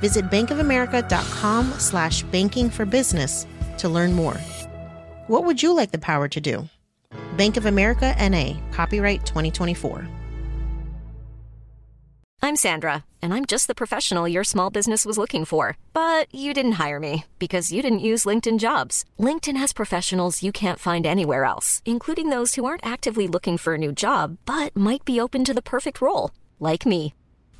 Visit bankofamerica.com/bankingforbusiness to learn more. What would you like the power to do? Bank of America NA, copyright 2024. I'm Sandra, and I'm just the professional your small business was looking for. But you didn't hire me because you didn't use LinkedIn Jobs. LinkedIn has professionals you can't find anywhere else, including those who aren't actively looking for a new job, but might be open to the perfect role, like me.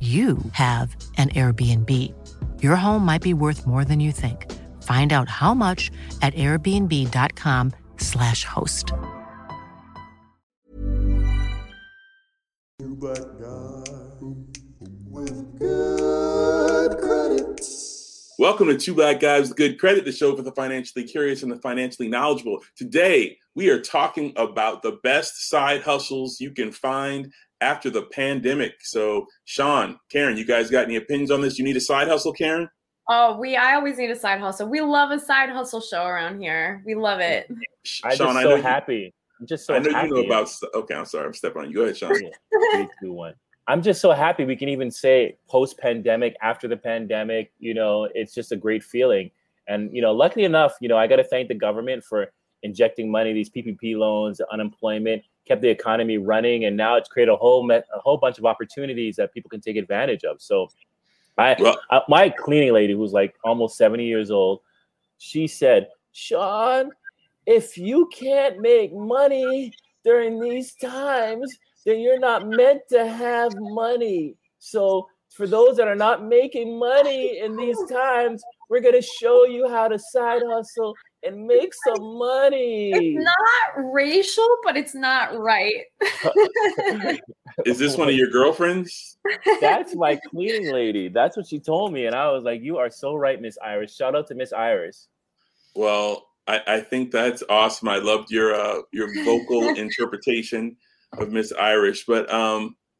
you have an Airbnb. Your home might be worth more than you think. Find out how much at airbnb.com/host. Two Black Guys with Good Credit. Welcome to Two Black Guys with Good Credit, the show for the financially curious and the financially knowledgeable. Today, we are talking about the best side hustles you can find after the pandemic. So Sean, Karen, you guys got any opinions on this? You need a side hustle, Karen? Oh, I always need a side hustle. We love a side hustle show around here. We love it. I'm just so happy. You know about okay, I'm sorry, I'm stepping on you. Go ahead, Sean. 3, 2, 1. I'm just so happy we can even say post-pandemic, after the pandemic, you know, it's just a great feeling. And, you know, luckily enough, you know, I got to thank the government for injecting money, these PPP loans, the unemployment, kept the economy running, and now it's created a whole bunch of opportunities that people can take advantage of. So my cleaning lady, who's like almost 70 years old, she said, Sean, if you can't make money during these times, then you're not meant to have money. So for those that are not making money in these times, we're going to show you how to side hustle and make some money. It's not racial, but it's not right. Is this one of your girlfriends? That's my cleaning lady. That's what she told me. And I was like, you are so right, Miss Iris. Shout out to Miss Iris. Well, I think that's awesome. I loved your vocal interpretation of Miss Iris. But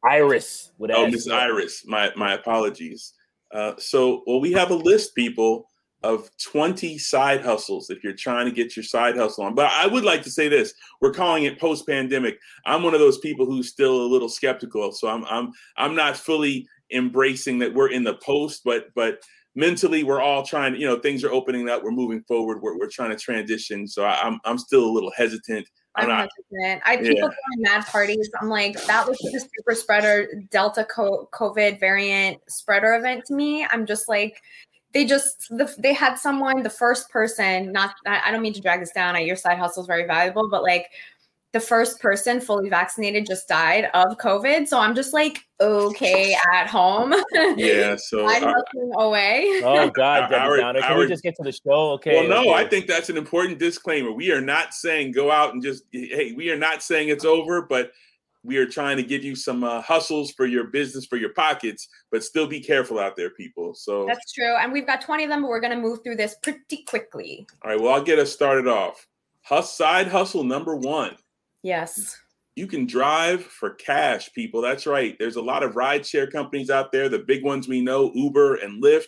Iris. Oh, Miss Iris. My apologies. So we have a list, people, of 20 side hustles if you're trying to get your side hustle on. But I would like to say this, we're calling it post-pandemic. I'm one of those people who's still a little skeptical. So I'm not fully embracing that we're in the post, but mentally we're all trying, you know, things are opening up, we're moving forward, we're trying to transition. So I'm still a little hesitant. I'm not hesitant. People throwing mad parties. I'm like, that was the super spreader, Delta COVID variant spreader event to me. I'm just like, they had someone, the first person, not, I don't mean to drag this down, your side hustle is very valuable, but like the first person fully vaccinated just died of COVID. So I'm just like, okay, at home. Yeah, so. I'm away. Oh God, can we just get to the show? Okay. Well, no, okay. I think that's an important disclaimer. We are not saying go out and we are not saying it's over, but we are trying to give you some hustles for your business, for your pockets, but still be careful out there, people. So that's true. And we've got 20 of them, but we're going to move through this pretty quickly. All right. Well, I'll get us started off. Side hustle number 1. Yes. You can drive for cash, people. That's right. There's a lot of rideshare companies out there. The big ones we know, Uber and Lyft.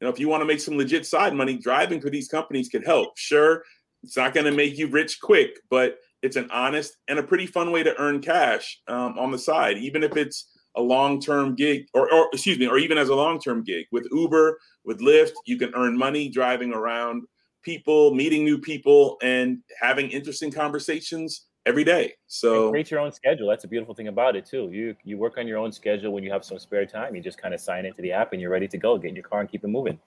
You know, if you want to make some legit side money, driving for these companies can help. Sure, it's not going to make you rich quick, but it's an honest and a pretty fun way to earn cash on the side, even if it's a long-term gig, or even as a long-term gig. With Uber, with Lyft, you can earn money driving around people, meeting new people, and having interesting conversations every day. So create your own schedule. That's a beautiful thing about it too. You work on your own schedule when you have some spare time. You just kind of sign into the app and you're ready to go. Get in your car and keep it moving.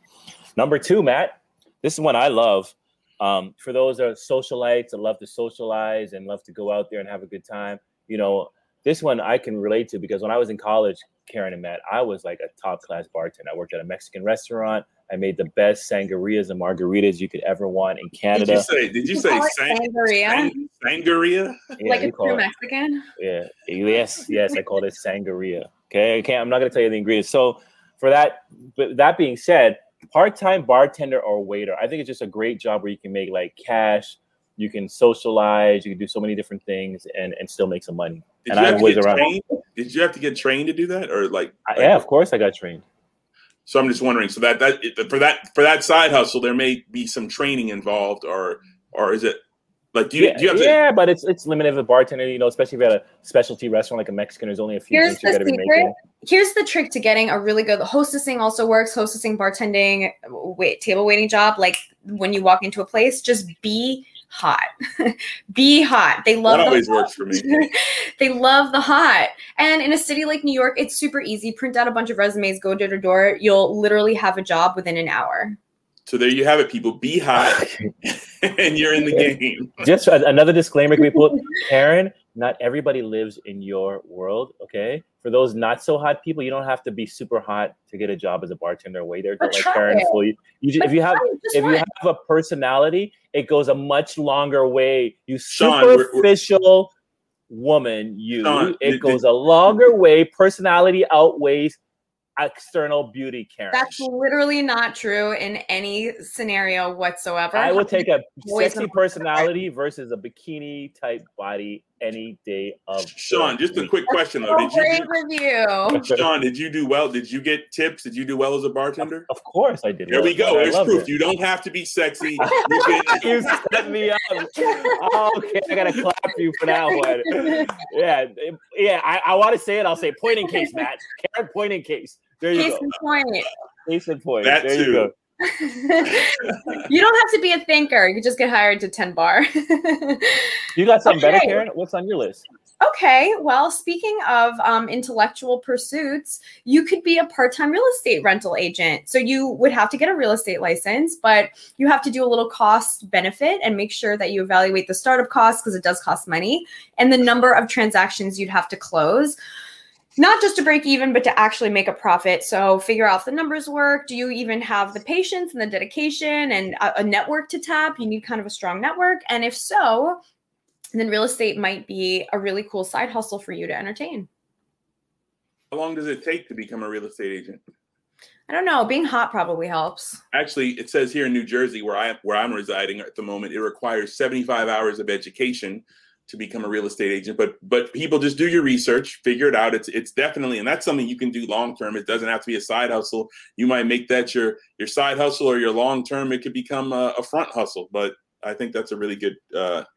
Number two, Matt, this is one I love. For those that are socialites, that love to socialize and love to go out there and have a good time. You know, this one I can relate to because when I was in college, Karen and Matt, I was like a top class bartender. I worked at a Mexican restaurant. I made the best sangrias and margaritas you could ever want in Canada. Did you say sangria? Sangria? Yeah, like it's true Mexican? Yeah. Yes. I call it sangria. Okay. I'm not going to tell you the ingredients. So for that, but that being said, part-time bartender or waiter, I think it's just a great job where you can make like cash, you can socialize, you can do so many different things and still make some money. Did you have to get trained to do that? Or yeah, of course I got trained. So I'm just wondering. So that for that side hustle, there may be some training involved, or is it like but it's limited. A bartender, you know, especially if you're at a specialty restaurant like a Mexican, there's only a few things you got to be making. Here's the trick to getting a really good hostessing also works. Hostessing, bartending, table waiting job. Like when you walk into a place, just be hot. Be hot. They love that always hot. Works for me. They love the hot. And in a city like New York, it's super easy. Print out a bunch of resumes, go door to door. You'll literally have a job within an hour. So there you have it, people. Be hot, and you're in the game. Just another disclaimer, can we pull Karen? Not everybody lives in your world, okay? For those not so hot people, you don't have to be super hot to get a job as a bartender or waiter. Don't let Karen fool you. If you have a personality, it goes a much longer way. You superficial woman, it goes a longer way. Personality outweighs external beauty, Karen. That's literally not true in any scenario whatsoever. I will take a sexy personality versus a bikini type body any day of Sean, just a quick question though. Sean, did you do well? Did you get tips? Did you do well as a bartender? Of course I did. There we go. There's proof. You don't have to be sexy. You set me up. Okay, I gotta clap you for that one. Yeah. I want to say it. I'll say point in case, Matt. Karen, point in case. There you go. Case in point. That there too. You go. You don't have to be a thinker. You can just get hired to 10 bar. You got something better, Karen? What's on your list? Okay. Well, speaking of intellectual pursuits, you could be a part-time real estate rental agent. So you would have to get a real estate license, but you have to do a little cost benefit and make sure that you evaluate the startup costs because it does cost money and the number of transactions you'd have to close. Not just to break even, but to actually make a profit. So figure out if the numbers work. Do you even have the patience and the dedication and a network to tap? You need kind of a strong network. And if so, then real estate might be a really cool side hustle for you to entertain. How long does it take to become a real estate agent? I don't know. Being hot probably helps. Actually, it says here in New Jersey, where I'm residing at the moment, it requires 75 hours of education to become a real estate agent, but people just do your research, figure it out. It's definitely, and that's something you can do long-term. It doesn't have to be a side hustle. You might make that your side hustle or your long-term, it could become a front hustle, but I think that's a really good, a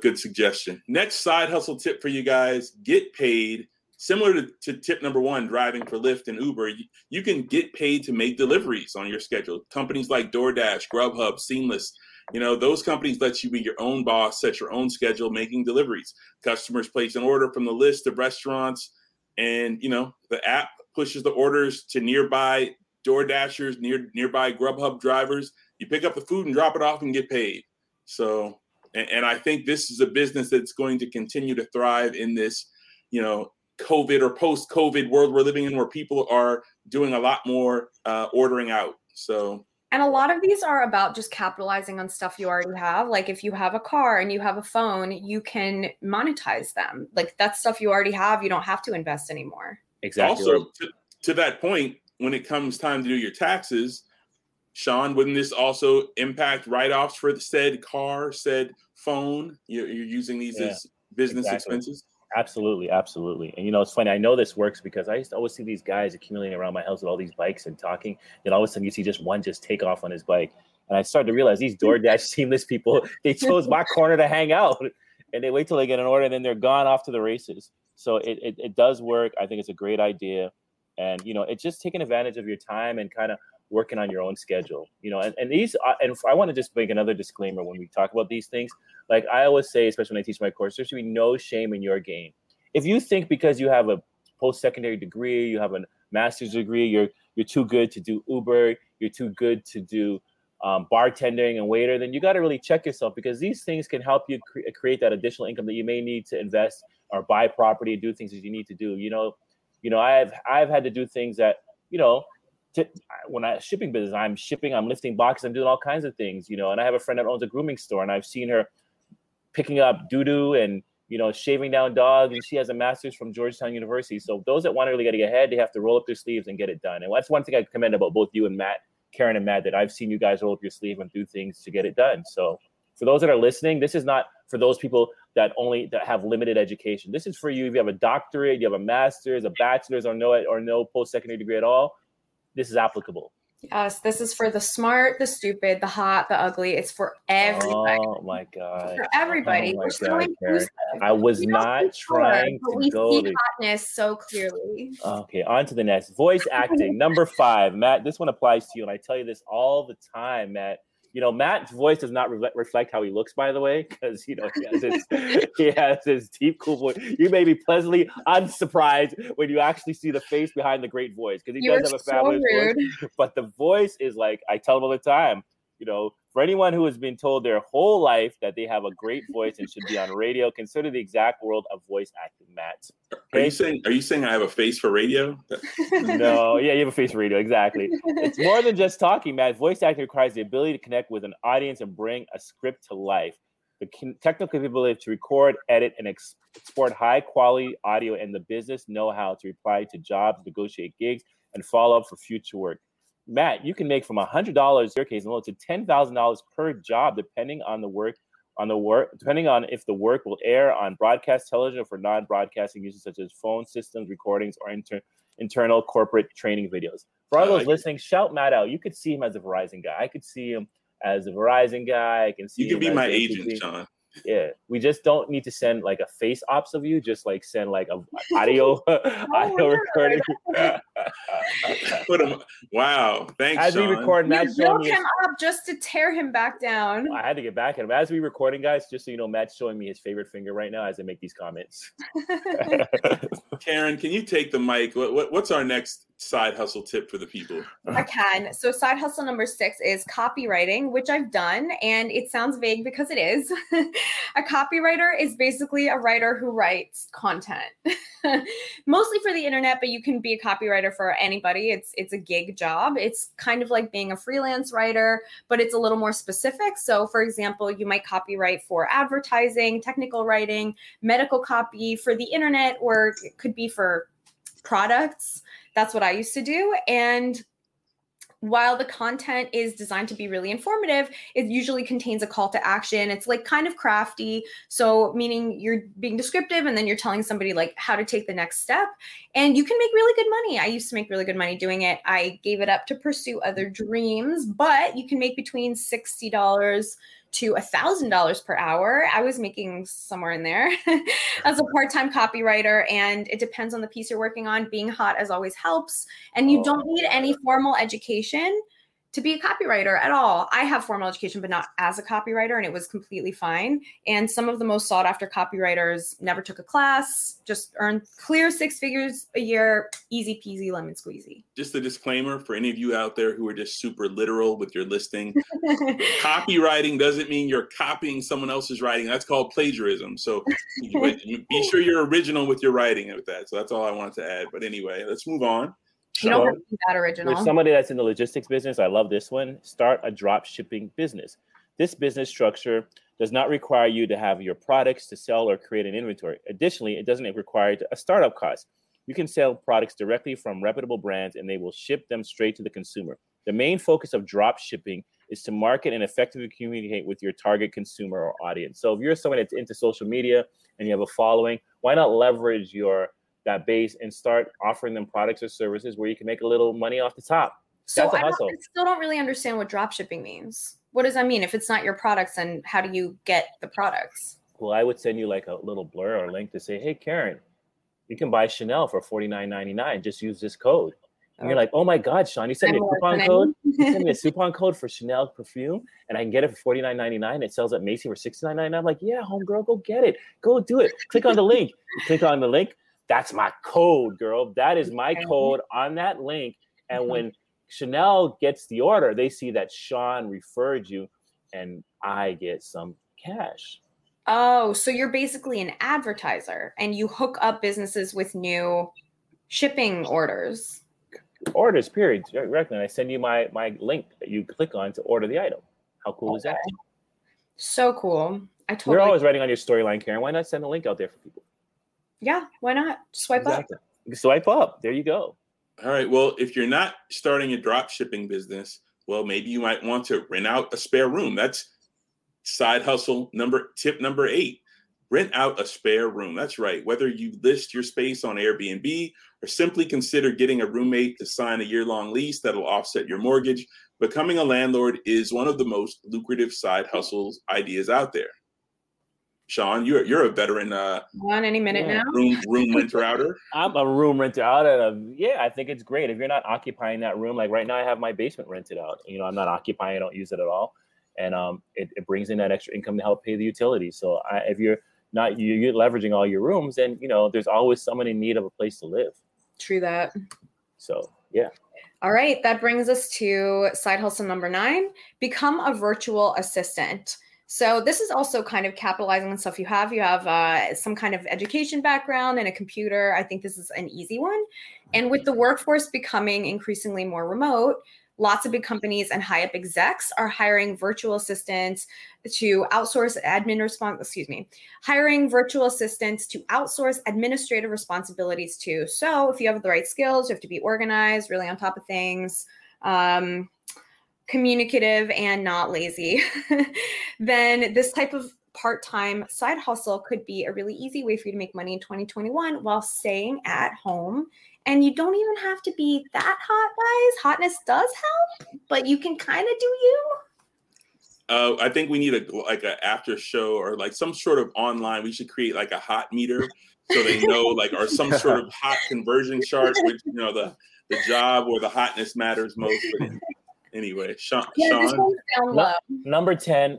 good suggestion. Next side hustle tip for you guys, get paid. Similar to tip number one, driving for Lyft and Uber, you can get paid to make deliveries on your schedule. Companies like DoorDash, Grubhub, Seamless, you know, those companies let you be your own boss, set your own schedule, making deliveries. Customers place an order from the list of restaurants and, you know, the app pushes the orders to nearby DoorDashers, nearby Grubhub drivers. You pick up the food and drop it off and get paid. So, and I think this is a business that's going to continue to thrive in this, you know, COVID or post-COVID world we're living in where people are doing a lot more ordering out. So, and a lot of these are about just capitalizing on stuff you already have. Like if you have a car and you have a phone, you can monetize them. Like that's stuff you already have. You don't have to invest anymore. Exactly. Also, to that point, when it comes time to do your taxes, Sean, wouldn't this also impact write-offs for the said car, said phone? You're using these as business expenses? Absolutely. And, you know, it's funny. I know this works because I used to always see these guys accumulating around my house with all these bikes and talking. And all of a sudden you see just one just take off on his bike. And I started to realize these DoorDash Seamless people, they chose my corner to hang out. And they wait till they get an order and then they're gone off to the races. So it does work. I think it's a great idea. And, you know, it's just taking advantage of your time and kind of working on your own schedule, you know, and I want to just make another disclaimer when we talk about these things. Like I always say, especially when I teach my course, there should be no shame in your game. If you think because you have a post-secondary degree, you have a master's degree, you're too good to do Uber, you're too good to do bartending and waiter, then you got to really check yourself, because these things can help you create that additional income that you may need to invest or buy property and do things that you need to do. You know, I've had to do things that, you know, when I shipping business, I'm shipping, I'm lifting boxes, I'm doing all kinds of things, you know, and I have a friend that owns a grooming store, and I've seen her picking up doo-doo and, you know, shaving down dogs, and she has a master's from Georgetown University. So those that want to really get ahead, they have to roll up their sleeves and get it done. And that's one thing I commend about both you and Matt, Karen and Matt, that I've seen you guys roll up your sleeve and do things to get it done. So for those that are listening, this is not for those people that have limited education. This is for you. If you have a doctorate, you have a master's, a bachelor's, or no post-secondary degree at all, this is applicable. Yes, this is for the smart, the stupid, the hot, the ugly. It's for everybody. Oh my God! It's for everybody. Oh my God, I was not trying to go. We see hotness so clearly. Okay, on to the next. Voice acting, number 5, Matt. This one applies to you, and I tell you this all the time, Matt. You know, Matt's voice does not reflect how he looks, by the way, because, you know, he has his deep, cool voice. You may be pleasantly unsurprised when you actually see the face behind the great voice, because he does have a fabulous voice. But the voice is like, I tell him all the time, you know, for anyone who has been told their whole life that they have a great voice and should be on radio, consider the exact world of voice acting, Matt. Are you saying I have a face for radio? No, yeah, you have a face for radio, exactly. It's more than just talking, Matt. Voice acting requires the ability to connect with an audience and bring a script to life. The technical capability to record, edit, and export high-quality audio, and the business know-how to reply to jobs, negotiate gigs, and follow up for future work. Matt, you can make from $100 your case and loan to $10,000 per job, depending on if the work will air on broadcast television or for non-broadcasting uses such as phone systems, recordings, or internal corporate training videos. For all those listening, shout Matt out. You could see him as a Verizon guy. I could see him as a Verizon guy. I can see you can be my agent, Sean. Yeah, we just don't need to send like a face ops of you. Just like send like an audio recording. Wow, thanks. As Sean. We record, Matt's showing him up just to tear him back down. I had to get back at him as we recording, guys. Just so you know, Matt's showing me his favorite finger right now as I make these comments. Karen, can you take the mic? What's our next side hustle tip for the people? I can. So side hustle number 6 is copywriting, which I've done, and it sounds vague because it is. A copywriter is basically a writer who writes content, mostly for the internet, but you can be a copywriter for anybody. It's a gig job. It's kind of like being a freelance writer, but it's a little more specific. So for example, you might copywrite for advertising, technical writing, medical copy for the internet, or it could be for products. That's what I used to do. And while the content is designed to be really informative, it usually contains a call to action. It's like kind of crafty. So meaning you're being descriptive and then you're telling somebody like how to take the next step, and you can make really good money. I used to make really good money doing it. I gave it up to pursue other dreams, but you can make between $60 to $1,000 per hour. I was making somewhere in there as a part-time copywriter, and it depends on the piece you're working on. Being hot as always helps, and you don't need any formal education to be a copywriter at all. I have formal education, but not as a copywriter, and it was completely fine. And some of the most sought after copywriters never took a class, just earned clear 6 figures a year, easy peasy, lemon squeezy. Just a disclaimer for any of you out there who are just super literal with your listing. Copywriting doesn't mean you're copying someone else's writing. That's called plagiarism. So be sure you're original with your writing and with that. So that's all I wanted to add. But anyway, let's move on. You don't have to be that original. For somebody that's in the logistics business, I love this one. Start a drop shipping business. This business structure does not require you to have your products to sell or create an inventory. Additionally, it doesn't require a startup cost. You can sell products directly from reputable brands, and they will ship them straight to the consumer. The main focus of drop shipping is to market and effectively communicate with your target consumer or audience. So if you're someone that's into social media and you have a following, why not leverage that base and start offering them products or services where you can make a little money off the top. So that's a hustle. I still don't really understand what drop shipping means. What does that mean? If it's not your products, then how do you get the products? Well, I would send you like a little blur or link to say, hey, Karen, you can buy Chanel for $49.99. Just use this code. And you're like, oh my God, Sean, you sent me a coupon code. You sent me a coupon code for Chanel perfume, and I can get it for $49.99. It sells at Macy's for $69.99. I'm like, yeah, homegirl, go get it. Go do it. Click on the link. You click on the link. That's my code, girl. That is my code on that link. And when Chanel gets the order, they see that Sean referred you, and I get some cash. Oh, so you're basically an advertiser, and you hook up businesses with new shipping orders. Orders, period. Directly, and I send you my link that you click on to order the item. How cool is that? So cool. You're always writing on your storyline, Karen. Why not send a link out there for people? Yeah, why not? Swipe up. Swipe up. There you go. All right. Well, if you're not starting a drop shipping business, well, maybe you might want to rent out a spare room. That's side hustle tip number 8. Rent out a spare room. That's right. Whether you list your space on Airbnb or simply consider getting a roommate to sign a year-long lease that'll offset your mortgage, becoming a landlord is one of the most lucrative side hustles ideas out there. Sean, you're a veteran. On any minute now. Room renter outer. I'm a room renter out. I think it's great if you're not occupying that room. Like right now, I have my basement rented out. You know, I'm not occupying. I don't use it at all, and it brings in that extra income to help pay the utilities. So if you're not you're leveraging all your rooms, then you know there's always someone in need of a place to live. True that. So yeah. All right, that brings us to side hustle number 9: become a virtual assistant. So this is also kind of capitalizing on stuff you have. You have some kind of education background and a computer. I think this is an easy one. And with the workforce becoming increasingly more remote, lots of big companies and high up execs are hiring virtual assistants to outsource hiring virtual assistants to outsource administrative responsibilities too. So if you have the right skills, you have to be organized, really on top of things, communicative and not lazy, then this type of part-time side hustle could be a really easy way for you to make money in 2021 while staying at home. And you don't even have to be that hot, guys. Hotness does help, but you can kind of do you. I think we need an after show or like some sort of online. We should create like a hot meter so they know or some sort of hot conversion chart, which you know the job or the hotness matters most. Anyway, Sean. Number 10.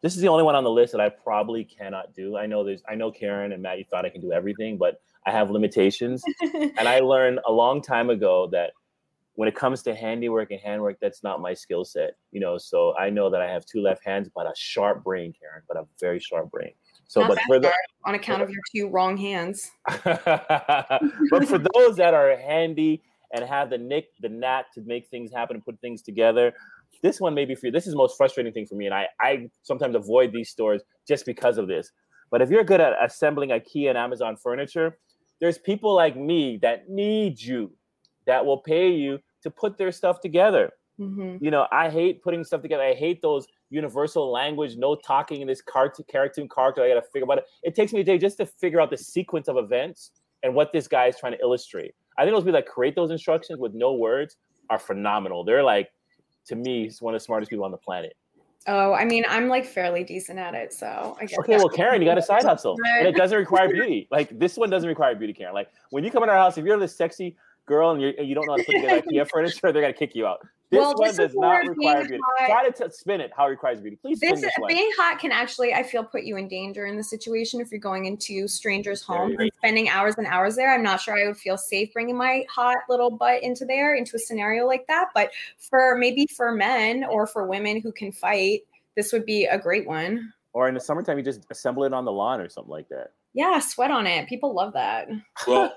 This is the only one on the list that I probably cannot do. I know Karen and Matt, you thought I can do everything, but I have limitations. And I learned a long time ago that when it comes to handiwork and handwork, that's not my skill set. You know, so I know that I have two left hands, but a sharp brain, Karen, but a very sharp brain. So, on account of your two wrong hands. But for those that are handy and have the knack to make things happen and put things together, this one may be for you. This is the most frustrating thing for me, and I sometimes avoid these stores just because of this. But if you're good at assembling IKEA and Amazon furniture, there's people like me that need you, that will pay you to put their stuff together. Mm-hmm. You know, I hate putting stuff together. I hate those universal language, no talking in this cartoon character. I got to figure out it. It takes me a day just to figure out the sequence of events and what this guy is trying to illustrate. I think those people that create those instructions with no words are phenomenal. They're like, to me, it's one of the smartest people on the planet. Oh, I mean, I'm like fairly decent at it, so I guess. Okay, well, Karen, you got a side hustle, and it doesn't require beauty. Like this one doesn't require beauty, Karen. Like when you come in our house, if you're this sexy girl and you don't know how to put together IKEA furniture, they're gonna kick you out. This one does not require beauty. Try to spin it how it requires beauty. Please spin this one. Being hot can actually, I feel, put you in danger in the situation if you're going into strangers' homes and spending hours and hours there. I'm not sure I would feel safe bringing my hot little butt into a scenario like that. But for men or for women who can fight, this would be a great one. Or in the summertime, you just assemble it on the lawn or something like that. Yeah, sweat on it. People love that. Well,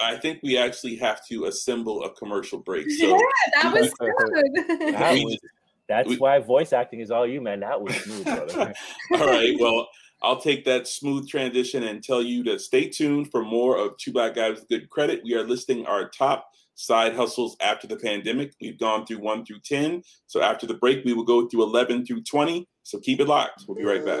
I think we actually have to assemble a commercial break. So yeah, that was good. That's why voice acting is all you, man. That was smooth, brother. All right. Well, I'll take that smooth transition and tell you to stay tuned for more of Two Black Guys with Good Credit. We are listing our top side hustles after the pandemic. We've gone through 1 through 10. So after the break, we will go through 11 through 20. So keep it locked. We'll be right back.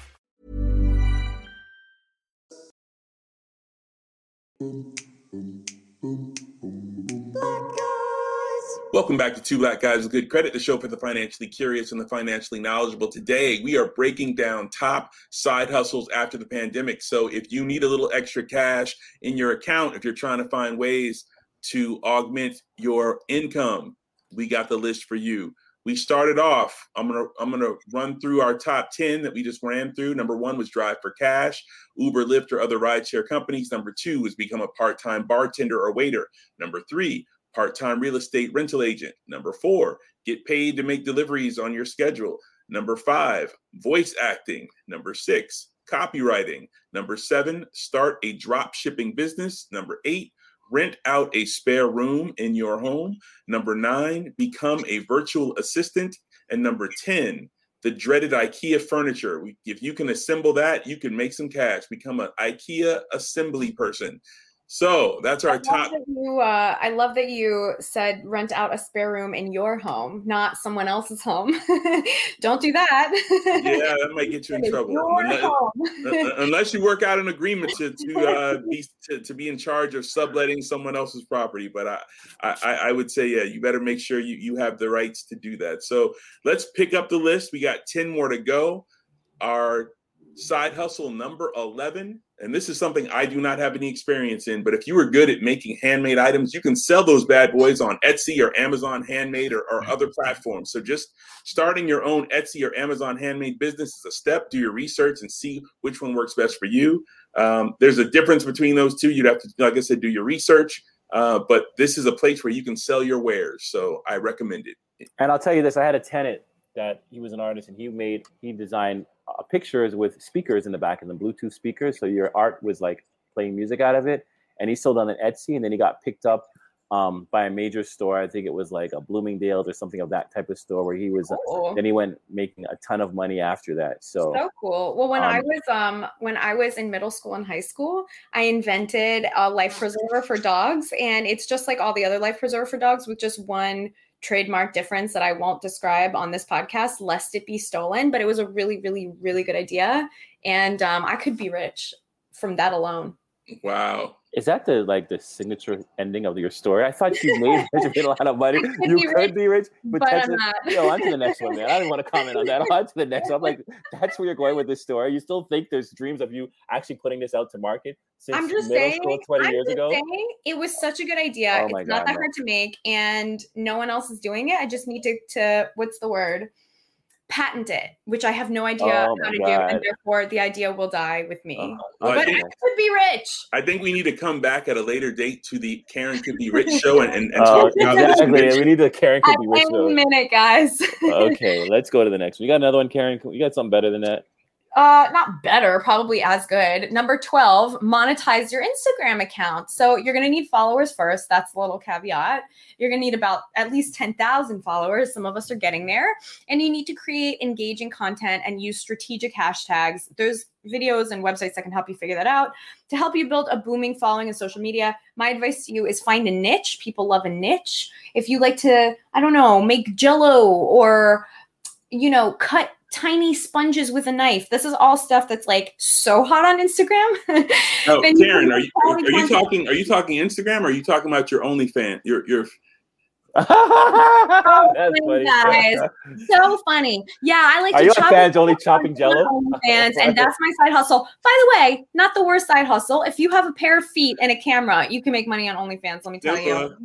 Welcome back to Two Black Guys with Good Credit, the show for the financially curious and the financially knowledgeable. Today, we are breaking down top side hustles after the pandemic. So if you need a little extra cash in your account, if you're trying to find ways to augment your income, we got the list for you. We started off, I'm gonna run through our top 10 that we just ran through. Number one was drive for cash, Uber, Lyft, or other rideshare companies. Number two was become a part-time bartender or waiter. Number three, part-time real estate rental agent. Number four, get paid to make deliveries on your schedule. Number five, voice acting. Number six, copywriting. Number seven, start a drop shipping business. Number eight, rent out a spare room in your home. Number nine, become a virtual assistant. And number 10, the dreaded IKEA furniture. If you can assemble that, you can make some cash. Become an IKEA assembly person. So that's our top. I love that you said rent out a spare room in your home, not someone else's home. Don't do that. Yeah, that might get you in trouble. Unless you work out an agreement to be in charge of subletting someone else's property. But I would say, yeah, you better make sure you have the rights to do that. So let's pick up the list. We got 10 more to go. Our side hustle number 11. And this is something I do not have any experience in, but if you were good at making handmade items, you can sell those bad boys on Etsy or Amazon Handmade or other platforms. So just starting your own Etsy or Amazon Handmade business is a step. Do your research and see which one works best for you. There's a difference between those two. You'd have to, like I said, do your research, but this is a place where you can sell your wares. So I recommend it. And I'll tell you this, I had a tenant that he was an artist and he designed pictures with speakers in the back and the Bluetooth speakers. So your art was like playing music out of it. And he sold on an Etsy, and then he got picked up by a major store. I think it was like a Bloomingdale's or something of that type of store where he was. Cool. Then he went making a ton of money after that. So cool. Well, when I was in middle school and high school, I invented a life preserver for dogs, and it's just like all the other life preserver for dogs with just one trademark difference that I won't describe on this podcast, lest it be stolen. But it was a really, really, really good idea. And I could be rich from that alone. Wow. Is that the signature ending of your story? I thought you made a lot of money. You could be rich, but I'm not. Yo, on to the next one, man. I didn't want to comment on that. On to the next one. I'm like, that's where you're going with this story. You still think there's dreams of you actually putting this out to market since middle school 20 years ago? It was such a good idea. Oh, it's not that hard to make, and no one else is doing it. I just need to what's the word? Patent it, which I have no idea how to do, and therefore the idea will die with me. But I could be rich. I think we need to come back at a later date to the Karen Could Be Rich show and talk about this. We need the Karen Could Be Rich show. Wait a minute, guys. Okay, let's go to the next one. You got another one, Karen? You got something better than that? Not better, probably as good. Number 12, monetize your Instagram account. So you're going to need followers first. That's a little caveat. You're going to need about at least 10,000 followers. Some of us are getting there. And you need to create engaging content and use strategic hashtags. There's videos and websites that can help you figure that out. To help you build a booming following in social media, my advice to you is find a niche. People love a niche. If you like to, make Jell-O or, cut tiny sponges with a knife. This is all stuff that's like so hot on Instagram. Oh, Karen, are you talking Instagram? Or are you talking about your OnlyFans? Your that's funny, guys. So funny. Yeah, I like to chop. Are you fans only chopping jello? Fans, and that's my side hustle. By the way, not the worst side hustle. If you have a pair of feet and a camera, you can make money on OnlyFans. Let me tell you.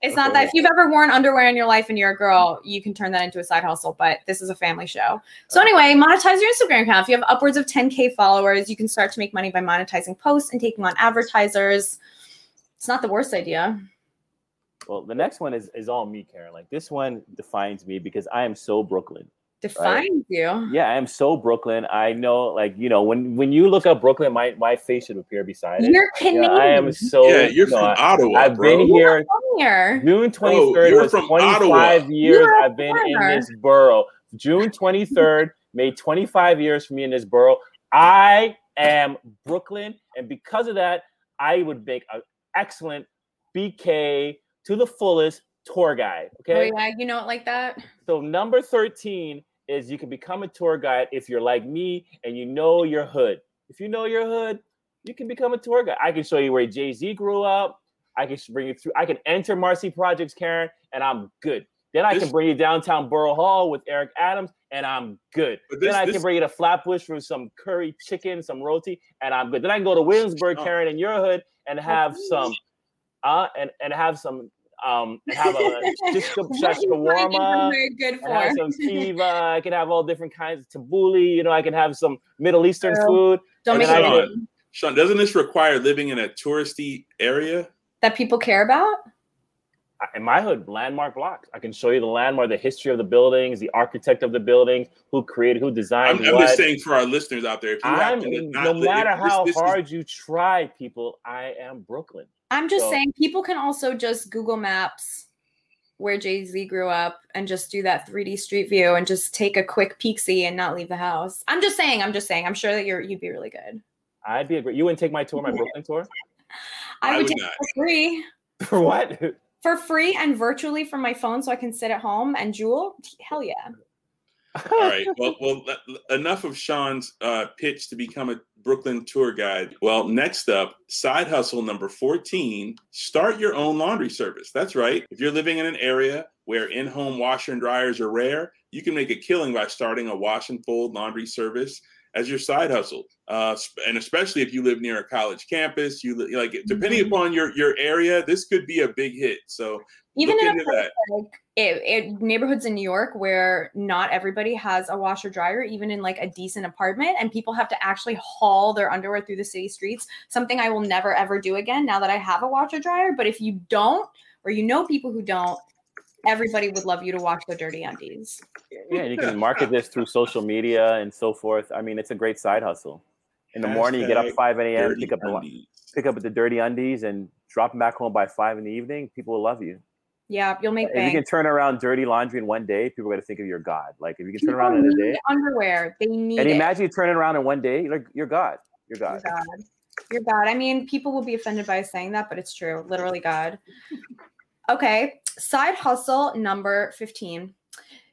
It's not that if you've ever worn underwear in your life and you're a girl, you can turn that into a side hustle, but this is a family show. So anyway, monetize your Instagram account. If you have upwards of 10K followers, you can start to make money by monetizing posts and taking on advertisers. It's not the worst idea. Well, the next one is all me, Karen. Like, this one defines me because I am so Brooklyn. Defines you? Yeah, I am so Brooklyn. I know, like, you know, when you look up Brooklyn, my face should appear beside it. You're Canadian. I am so. Yeah, you're from Ottawa. I've been here. June 23rd was 25 years I've been in this borough. June 23rd made 25 years for me in this borough. I am Brooklyn, and because of that, I would make an excellent BK. To the fullest tour guide, okay? Oh, yeah, you know it like that. So number 13 is you can become a tour guide if you're like me and you know your hood. If you know your hood, you can become a tour guide. I can show you where Jay-Z grew up. I can bring you through. I can enter Marcy Projects, Karen, and I'm good. Then I can bring you downtown Borough Hall with Eric Adams, and I'm good. Then I can bring you to Flatbush for some curry chicken, some roti, and I'm good. Then I can go to Williamsburg, Karen, in your hood and have some... and have a shawarma, have some kiva. I can have all different kinds of tabbouleh. You know, I can have some Middle Eastern food. Sean, doesn't this require living in a touristy area that people care about? In my hood, landmark blocks. I can show you the landmark, the history of the buildings, the architect of the buildings, who created, who designed. I'm just saying for our listeners out there, if you no matter how hard you try, people, I am Brooklyn. I'm just saying people can also just Google Maps where Jay-Z grew up and just do that 3D street view and just take a quick peek-see and not leave the house. I'm just saying. I'm sure that you'd be really good. I'd be a great. You wouldn't take my tour, my Brooklyn tour? I would take it for free. For what? For free and virtually from my phone so I can sit at home and jewel. Hell yeah. All right. Well, enough of Sean's pitch to become a Brooklyn tour guide. Well, next up, side hustle number 14, start your own laundry service. That's right. If you're living in an area where in-home washer and dryers are rare, you can make a killing by starting a wash and fold laundry service as your side hustle. And especially if you live near a college campus, depending upon your area, this could be a big hit. So even in a place like neighborhoods in New York where not everybody has a washer dryer, even in like a decent apartment, and people have to actually haul their underwear through the city streets, something I will never, ever do again now that I have a washer dryer. But if you don't, or you know people who don't, everybody would love you to wash their dirty undies. Yeah, and you can market this through social media and so forth. I mean, it's a great side hustle. In the morning, you get up 5 a.m., pick up the dirty undies and drop them back home by 5 in the evening. People will love you. Yeah, you'll make bank. If you can turn around dirty laundry in one day, people are going to think of your God. Like, if you can turn around in a day. Underwear, they need And imagine you turn it around in one day, like, you're God. You're God. You're God. You're God. I mean, people will be offended by saying that, but it's true. Literally God. Okay. Side hustle number 15,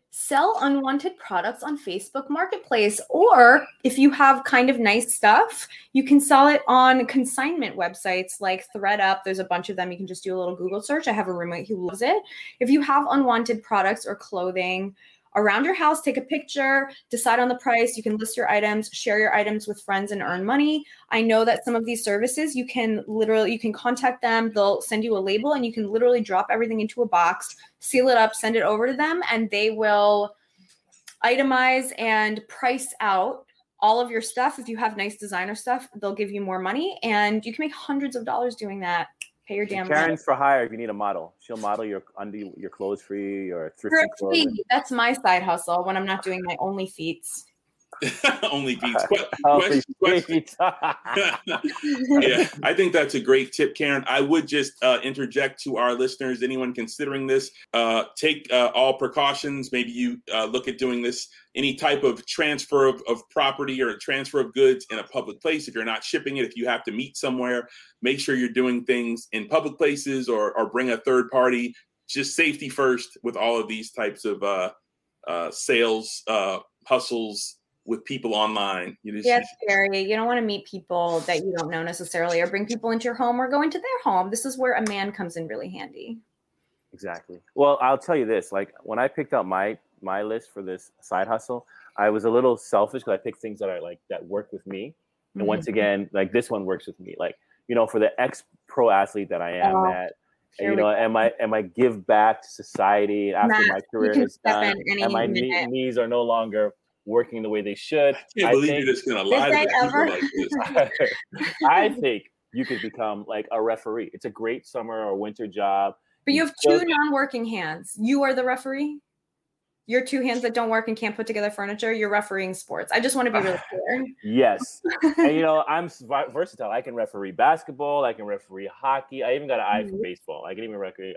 sell unwanted products on Facebook Marketplace. Or if you have kind of nice stuff, you can sell it on consignment websites like ThredUp. There's a bunch of them. You can just do a little Google search. I have a roommate who loves it. If you have unwanted products or clothing around your house, take a picture, decide on the price. You can list your items, share your items with friends and earn money. I know that some of these services, you can contact them. They'll send you a label and you can literally drop everything into a box, seal it up, send it over to them, and they will itemize and price out all of your stuff. If you have nice designer stuff, they'll give you more money and you can make hundreds of dollars doing that. Pay your damn Karen's for hire if you need a model. She'll model your clothes for you or thrifty clothes. That's my side hustle when I'm not doing my only feats. Only beats. Question. Yeah, I think that's a great tip, Karen. I would just interject to our listeners, anyone considering this, take all precautions. Maybe you look at doing this, any type of transfer of property or transfer of goods in a public place. If you're not shipping it, if you have to meet somewhere, make sure you're doing things in public places or bring a third party. Just safety first with all of these types of sales hustles with people online. It's scary. You don't want to meet people that you don't know necessarily, or bring people into your home or go into their home. This is where a man comes in really handy. Exactly. Well, I'll tell you this, like when I picked out my list for this side hustle, I was a little selfish because I picked things that are like, that work with me. And once again, like this one works with me. Like, you know, for the ex-pro athlete that I am, Matt, you know, am I give back to society after Matt, my career is done, and my knees are no longer working the way they should. I can't believe you're just gonna lie to people like this. I think you could become like a referee. It's a great summer or winter job. But you have two non-working hands. You are the referee. Your two hands that don't work and can't put together furniture, you're refereeing sports. I just want to be really clear. Yes. And, you know, I'm versatile. I can referee basketball. I can referee hockey. I even got an eye for baseball. I can even referee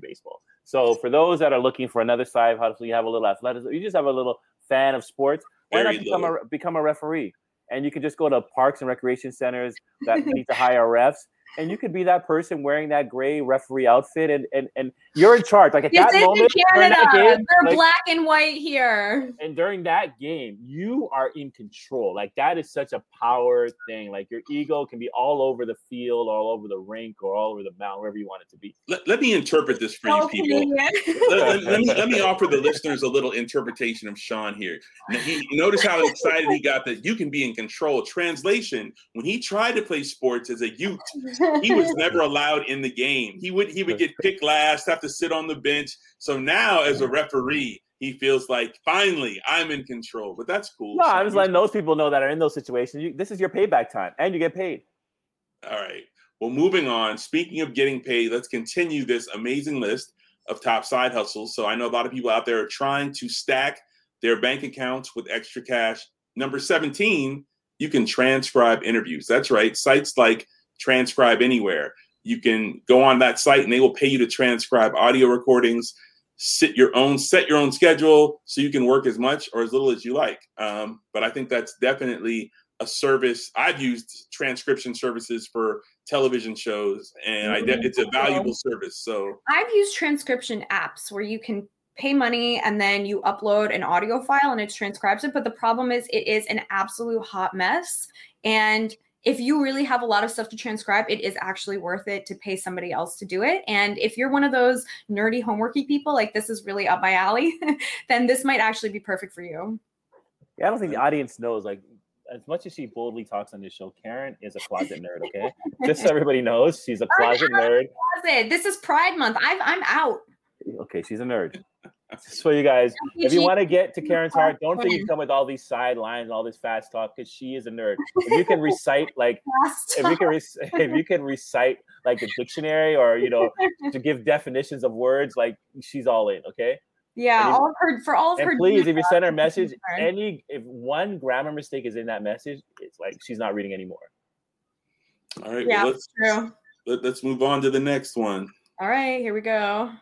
baseball. So for those that are looking for another side hustle, you have a little athleticism. You just have a little fan of sports. Why not become a referee? And you can just go to parks and recreation centers that need to hire refs. And you could be that person wearing that gray referee outfit, and you're in charge. Like at that moment, Canada, that game, they're like, black and white here. And during that game, you are in control. Like that is such a power thing. Like your ego can be all over the field, all over the rink, or all over the mound, wherever you want it to be. Let me interpret this for you people. let me offer the listeners a little interpretation of Sean here. Now notice how excited he got that you can be in control. Translation: when he tried to play sports as a youth, he was never allowed in the game. He would get picked last, have to sit on the bench. So now as a referee, he feels like, finally, I'm in control. But that's cool. No, I'm just letting those people know that are in those situations. This is your payback time, and you get paid. All right. Well, moving on. Speaking of getting paid, let's continue this amazing list of top side hustles. So I know a lot of people out there are trying to stack their bank accounts with extra cash. Number 17, you can transcribe interviews. That's right. Sites like Transcribe Anywhere. You can go on that site and they will pay you to transcribe audio recordings, set your own schedule so you can work as much or as little as you like. But I think that's definitely a service. I've used transcription services for television shows and it's a valuable service. So I've used transcription apps where you can pay money and then you upload an audio file and it transcribes it. But the problem is it is an absolute hot mess. And if you really have a lot of stuff to transcribe, it is actually worth it to pay somebody else to do it. And if you're one of those nerdy homeworky people, like this is really up my alley, then this might actually be perfect for you. Yeah, I don't think the audience knows, like, as much as she boldly talks on this show, Karen is a closet nerd, okay? Just so everybody knows, she's a closet nerd. This is Pride Month. I'm out. Okay, she's a nerd. So you guys, if you want to get to Karen's heart, don't think you come with all these sidelines and all this fast talk, because she is a nerd. If you can recite like if you can recite like a dictionary, or you know, to give definitions of words, like she's all in, okay? Yeah, for all of her. Please, if you send her a message, if one grammar mistake is in that message, it's like she's not reading anymore. All right, yeah, well, let's move on to the next one. All right, here we go.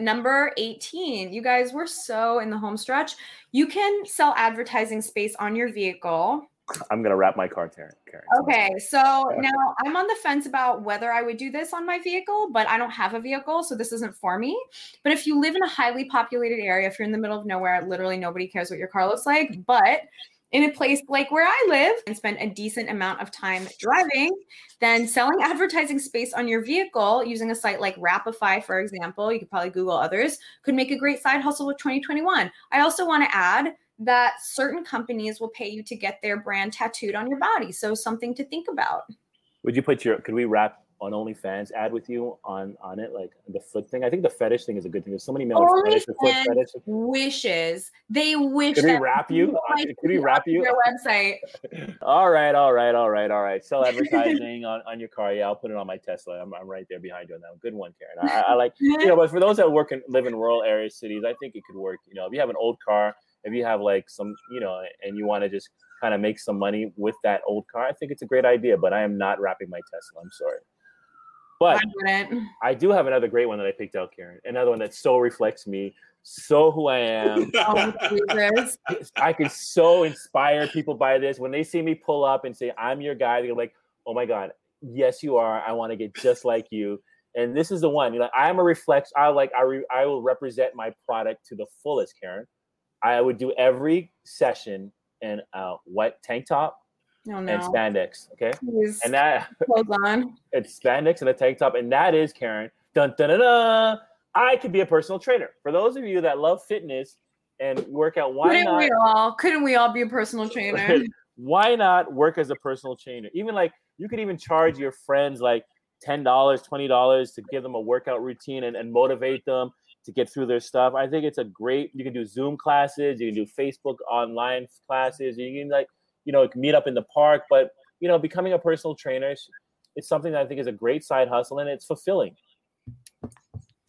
Number 18, you guys, we're so in the home stretch. You can sell advertising space on your vehicle. I'm going to wrap my car, Karen. Okay. So now I'm on the fence about whether I would do this on my vehicle, but I don't have a vehicle, so this isn't for me. But if you live in a highly populated area, if you're in the middle of nowhere, literally nobody cares what your car looks like, but in a place like where I live and spend a decent amount of time driving, then selling advertising space on your vehicle using a site like Wrapify, for example, you could probably Google others, could make a great side hustle with 2021. I also want to add that certain companies will pay you to get their brand tattooed on your body. So something to think about. Could we wrap on OnlyFans ad with you on it, like the foot thing? I think the fetish thing is a good thing. There's so many male fetish, the foot fetish. Wishes. They wish. Could we wrap you? Could we wrap you? Your website. All right. Sell advertising on your car. Yeah, I'll put it on my Tesla. I'm right there behind you on that one. Good one, Karen. I like, you know, but for those that live in rural areas, cities, I think it could work. You know, if you have an old car, if you have like some, you know, and you want to just kind of make some money with that old car, I think it's a great idea, but I am not wrapping my Tesla. I'm sorry. But I do have another great one that I picked out, Karen. Another one that so reflects me, so who I am. I can so inspire people by this. When they see me pull up and say, I'm your guy, they're like, oh my God, yes, you are. I want to get just like you. And this is the one. You're like, I am a reflection. I will represent my product to the fullest, Karen. I would do every session in a white tank top and spandex. Okay. Please. And that hold on. It's spandex and a tank top. And that is Karen. Dun, dun, dun, dun. I could be a personal trainer. For those of you that love fitness and workout, why couldn't not? Couldn't we all be a personal trainer? Why not work as a personal trainer? Even like you could even charge your friends like $10, $20 to give them a workout routine and motivate them to get through their stuff. I think it's a great, you can do Zoom classes, you can do Facebook online classes, you can like, you know, meet up in the park, but you know, becoming a personal trainer, it's something that I think is a great side hustle and it's fulfilling.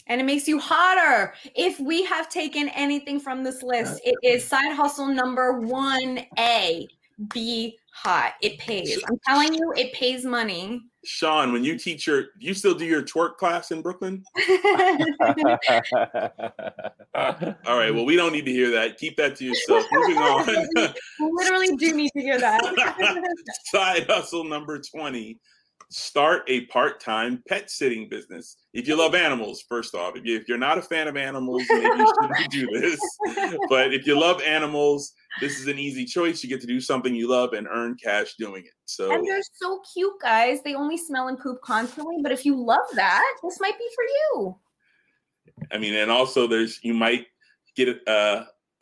And it makes you hotter. If we have taken anything from this list, it is side hustle number 1A. Be hot. It pays. I'm telling you, it pays money. Sean, when you teach you still do your twerk class in Brooklyn? All right. Well, we don't need to hear that. Keep that to yourself. Moving on. We literally do need to hear that. Side hustle number 20. Start a part-time pet sitting business. If you love animals, first off, if you're not a fan of animals, maybe you shouldn't do this. But if you love animals, this is an easy choice. You get to do something you love and earn cash doing it. So, and they're so cute, guys. They only smell and poop constantly. But if you love that, this might be for you. I mean, and also you might get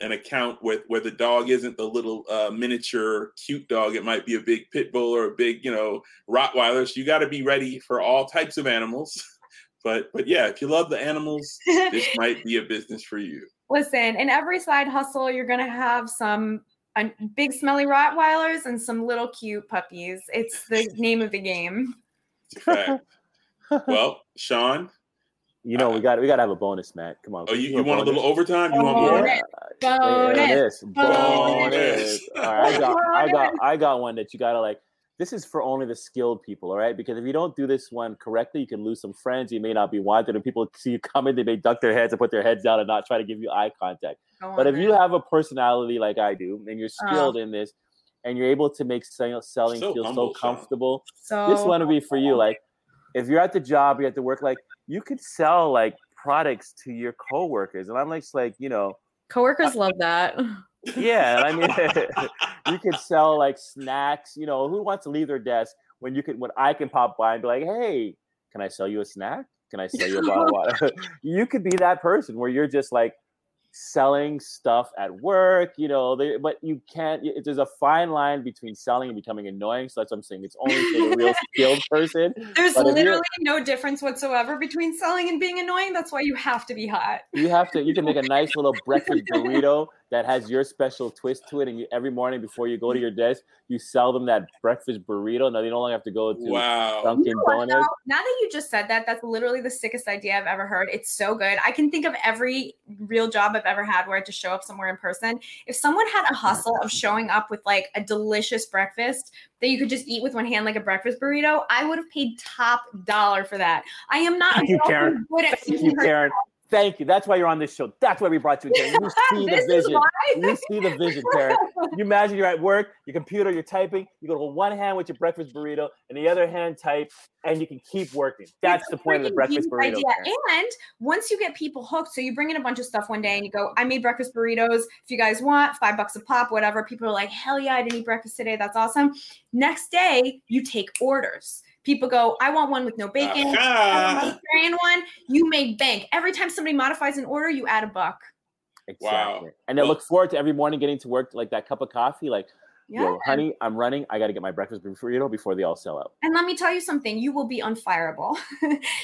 an account with where the dog isn't the little miniature cute dog. It might be a big pit bull or a big, Rottweiler. So you got to be ready for all types of animals. But yeah, if you love the animals, this might be a business for you. Listen, in every side hustle, you're going to have some big smelly Rottweilers and some little cute puppies. It's the name of the game. It's a fact. Well, Sean, we gotta have a bonus, Matt. Come on. Oh, you want a little overtime? You want more? Bonus. All right, I got one that you gotta like. This is for only the skilled people, all right? Because if you don't do this one correctly, you can lose some friends. You may not be wanted. And people see you coming, they may duck their heads and put their heads down and not try to give you eye contact. But if you have a personality like I do, and you're skilled in this, and you're able to make selling feel so comfortable, this one will be for you. Like, if you're at the job, you're at the work, like, you could sell like products to your coworkers. And I'm like, coworkers love that. Yeah. I mean, you could sell like snacks, who wants to leave their desk when I can pop by and be like, hey, can I sell you a snack? Can I sell you a bottle of water? You could be that person where you're just like selling stuff at work, but you can't, there's a fine line between selling and becoming annoying. So that's what I'm saying. It's only for a real skilled person. There's literally no difference whatsoever between selling and being annoying. That's why you have to be hot. You can make a nice little breakfast burrito that has your special twist to it. And every morning before you go to your desk, you sell them that breakfast burrito. Now they no longer have to go to Dunkin' Donuts. Now that you just said that, that's literally the sickest idea I've ever heard. It's so good. I can think of every real job I've ever had where I just show up somewhere in person. If someone had a hustle of showing up with like a delicious breakfast that you could just eat with one hand like a breakfast burrito, I would have paid top dollar for that. I am not Thank you, Karen. Good at Thank you, Karen. Job. Thank you. That's why you're on this show. That's why we brought you today. You see the vision. You see the vision, Karen. You imagine you're at work, your computer, you're typing. You go to one hand with your breakfast burrito and the other hand type, and you can keep working. That's the point of the breakfast burrito. Karen. And once you get people hooked, so you bring in a bunch of stuff one day and you go, I made breakfast burritos. If you guys want, $5 a pop, whatever. People are like, hell yeah, I didn't eat breakfast today. That's awesome. Next day, you take orders. People go, I want one with no bacon. I want a vegetarian one. You make bank. Every time somebody modifies an order, you add $1. Exactly. Wow. And they look forward to every morning getting to work, like that cup of coffee, like, yo, honey, I'm running. I got to get my breakfast burrito before they all sell out. And let me tell you something. You will be unfireable.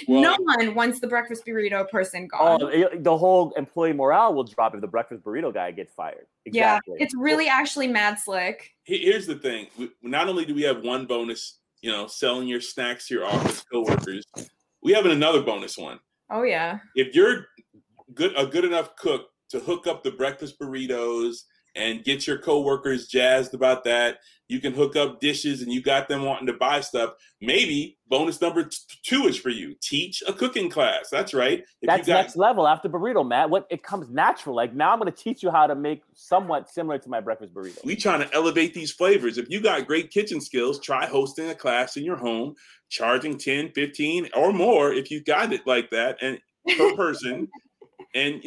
No one wants the breakfast burrito person gone. Oh, the whole employee morale will drop if the breakfast burrito guy gets fired. Exactly. Yeah, it's really actually mad slick. Here's the thing. Not only do we have one bonus, selling your snacks to your office coworkers, we have another bonus one. Oh, yeah. If you're a good enough cook to hook up the breakfast burritos and get your coworkers jazzed about that, you can hook up dishes and you got them wanting to buy stuff. Maybe bonus number 2 is for you. Teach a cooking class. That's right. That's next level after burrito, Matt. It comes natural. Like, now I'm going to teach you how to make somewhat similar to my breakfast burrito. We trying to elevate these flavors. If you got great kitchen skills, try hosting a class in your home, charging 10, 15 or more if you got it like that and per person. And,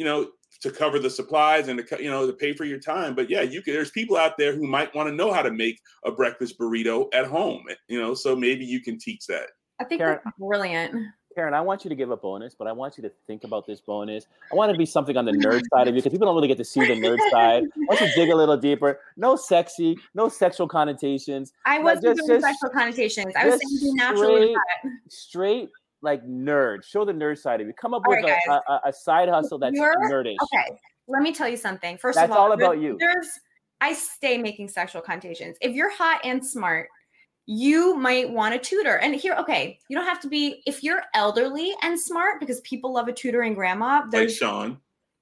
to cover the supplies and to, you know, to pay for your time. But yeah, you can, there's people out there who might want to know how to make a breakfast burrito at home, you know, so maybe you can teach that. I think Karen, that's brilliant. Karen, I want you to give a bonus, but I want you to think about this bonus. I want it to be something on the nerd side of you, because people don't really get to see the nerd side. I want you to dig a little deeper. No sexy, no sexual connotations. I wasn't doing sexual connotations. I was thinking naturally. Straight, like nerd. Show the nerd side of you. Come up all with right, a side hustle that's nerdish. Okay, let me tell you something. First that's of all about you. I stay making sexual connotations. If you're hot and smart, you might want a tutor. And here, okay, you don't have to be, if you're elderly and smart, because people love a tutoring grandma. Like Sean.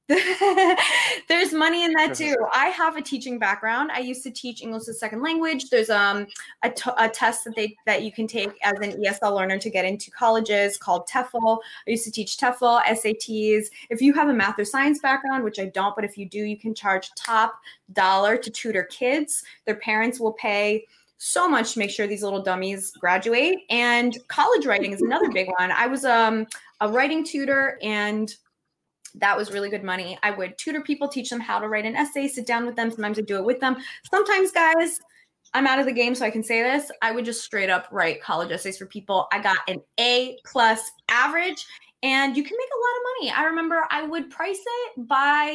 There's money in that too. I have a teaching background. I used to teach English as a second language. There's a test that you can take as an ESL learner to get into colleges called TEFL. I used to teach TEFL, SATs. If you have a math or science background, which I don't, but if you do, you can charge top dollar to tutor kids. Their parents will pay so much to make sure these little dummies graduate. And college writing is another big one. I was a writing tutor, and that was really good money. I would tutor people, teach them how to write an essay, sit down with them. Sometimes I do it with them. Sometimes, guys, I'm out of the game, so I can say this. I would just straight up write college essays for people. I got an A+ average, and you can make a lot of money. I remember I would price it by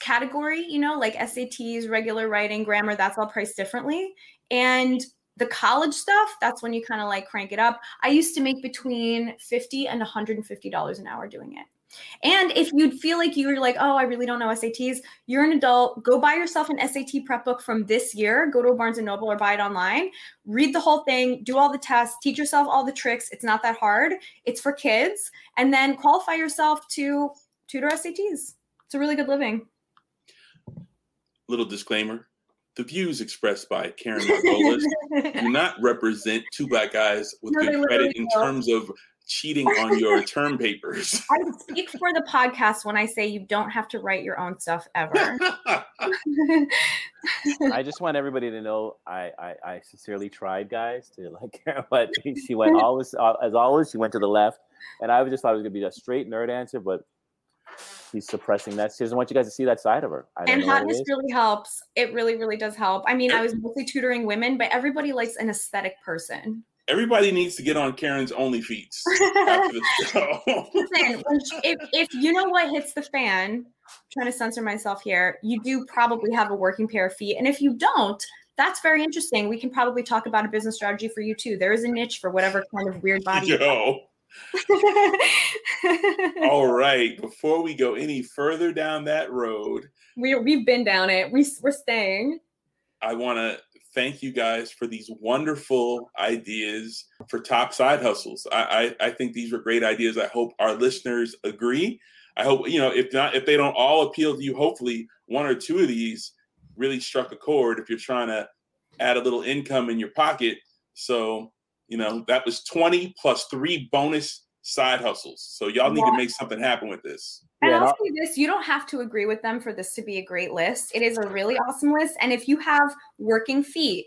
category, you know, like SATs, regular writing, grammar, that's all priced differently. And the college stuff, that's when you kind of like crank it up. I used to make between $50 and $150 an hour doing it. And if you'd feel like you were like, oh, I really don't know SATs, you're an adult, go buy yourself an SAT prep book from this year, go to a Barnes & Noble or buy it online, read the whole thing, do all the tests, teach yourself all the tricks. It's not that hard. It's for kids. And then qualify yourself to tutor SATs. It's a really good living. Little disclaimer. The views expressed by Karen Mergolis do not represent Two Black Guys with Good Credit in terms of cheating on your term papers. I speak for the podcast when I say you don't have to write your own stuff ever. I just want everybody to know I sincerely tried, guys, to like Karen, but she went as always, she went to the left. And I just thought it was going to be a straight nerd answer, but she's suppressing that. She doesn't want you guys to see that side of her. And hotness really helps. It really, really does help. I mean, I was mostly tutoring women, but everybody likes an aesthetic person. Everybody needs to get on Karen's OnlyFeeds after the show. Listen, if you know what hits the fan, I'm trying to censor myself here, you do probably have a working pair of feet. And if you don't, that's very interesting. We can probably talk about a business strategy for you too. There is a niche for whatever kind of weird body you have. All right. Before we go any further down that road, we've been down it. We're staying. I want to thank you guys for these wonderful ideas for top side hustles. I think these were great ideas. I hope our listeners agree. I hope, you know, if not, if they don't all appeal to you, hopefully one or two of these really struck a chord if you're trying to add a little income in your pocket. So, you know, that was 20 plus 3 bonus side hustles. So y'all need to make something happen with this. And I'll say this, you don't have to agree with them for this to be a great list. It is a really awesome list. And if you have working feet,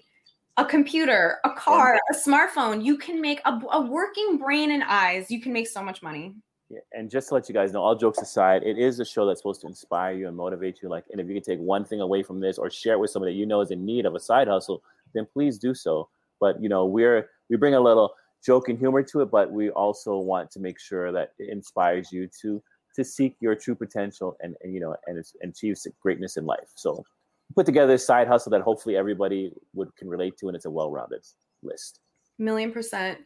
a computer, a car, a smartphone, you can make a working brain and eyes. You can make so much money. Yeah, and just to let you guys know, all jokes aside, it is a show that's supposed to inspire you and motivate you. Like, and if you can take one thing away from this or share it with somebody that you know is in need of a side hustle, then please do so. But, you know, we bring a little joke and humor to it, but we also want to make sure that it inspires you to seek your true potential and you know, and achieve greatness in life. So put together a side hustle that hopefully everybody can relate to, and it's a well-rounded list. 1,000,000%.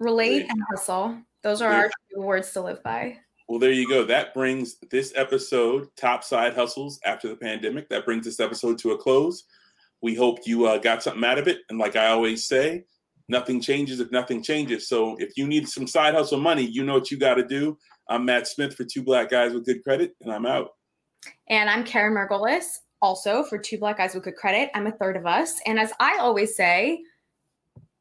Relate and hustle. Those are our two words to live by. Well, there you go. That brings this episode, Top Side Hustles After the Pandemic. That brings this episode to a close. We hope you got something out of it. And like I always say, nothing changes if nothing changes. So if you need some side hustle money, you know what you got to do. I'm Matt Smith for Two Black Guys with Good Credit, and I'm out. And I'm Karen Mergolis, also for Two Black Guys with Good Credit. I'm a third of us. And as I always say,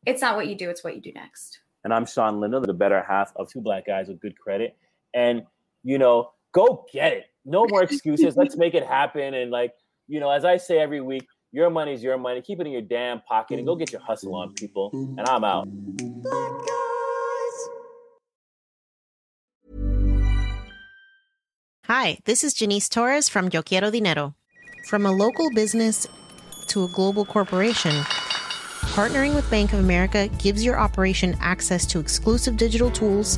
it's not what you do, it's what you do next. And I'm Sean Lindo, the better half of Two Black Guys with Good Credit. And, you know, go get it. No more excuses. Let's make it happen. And like, you know, as I say every week, your money is your money. Keep it in your damn pocket and go get your hustle on, people. And I'm out. Black guys. Hi, this is Janice Torres from Yo Quiero Dinero. From a local business to a global corporation, partnering with Bank of America gives your operation access to exclusive digital tools,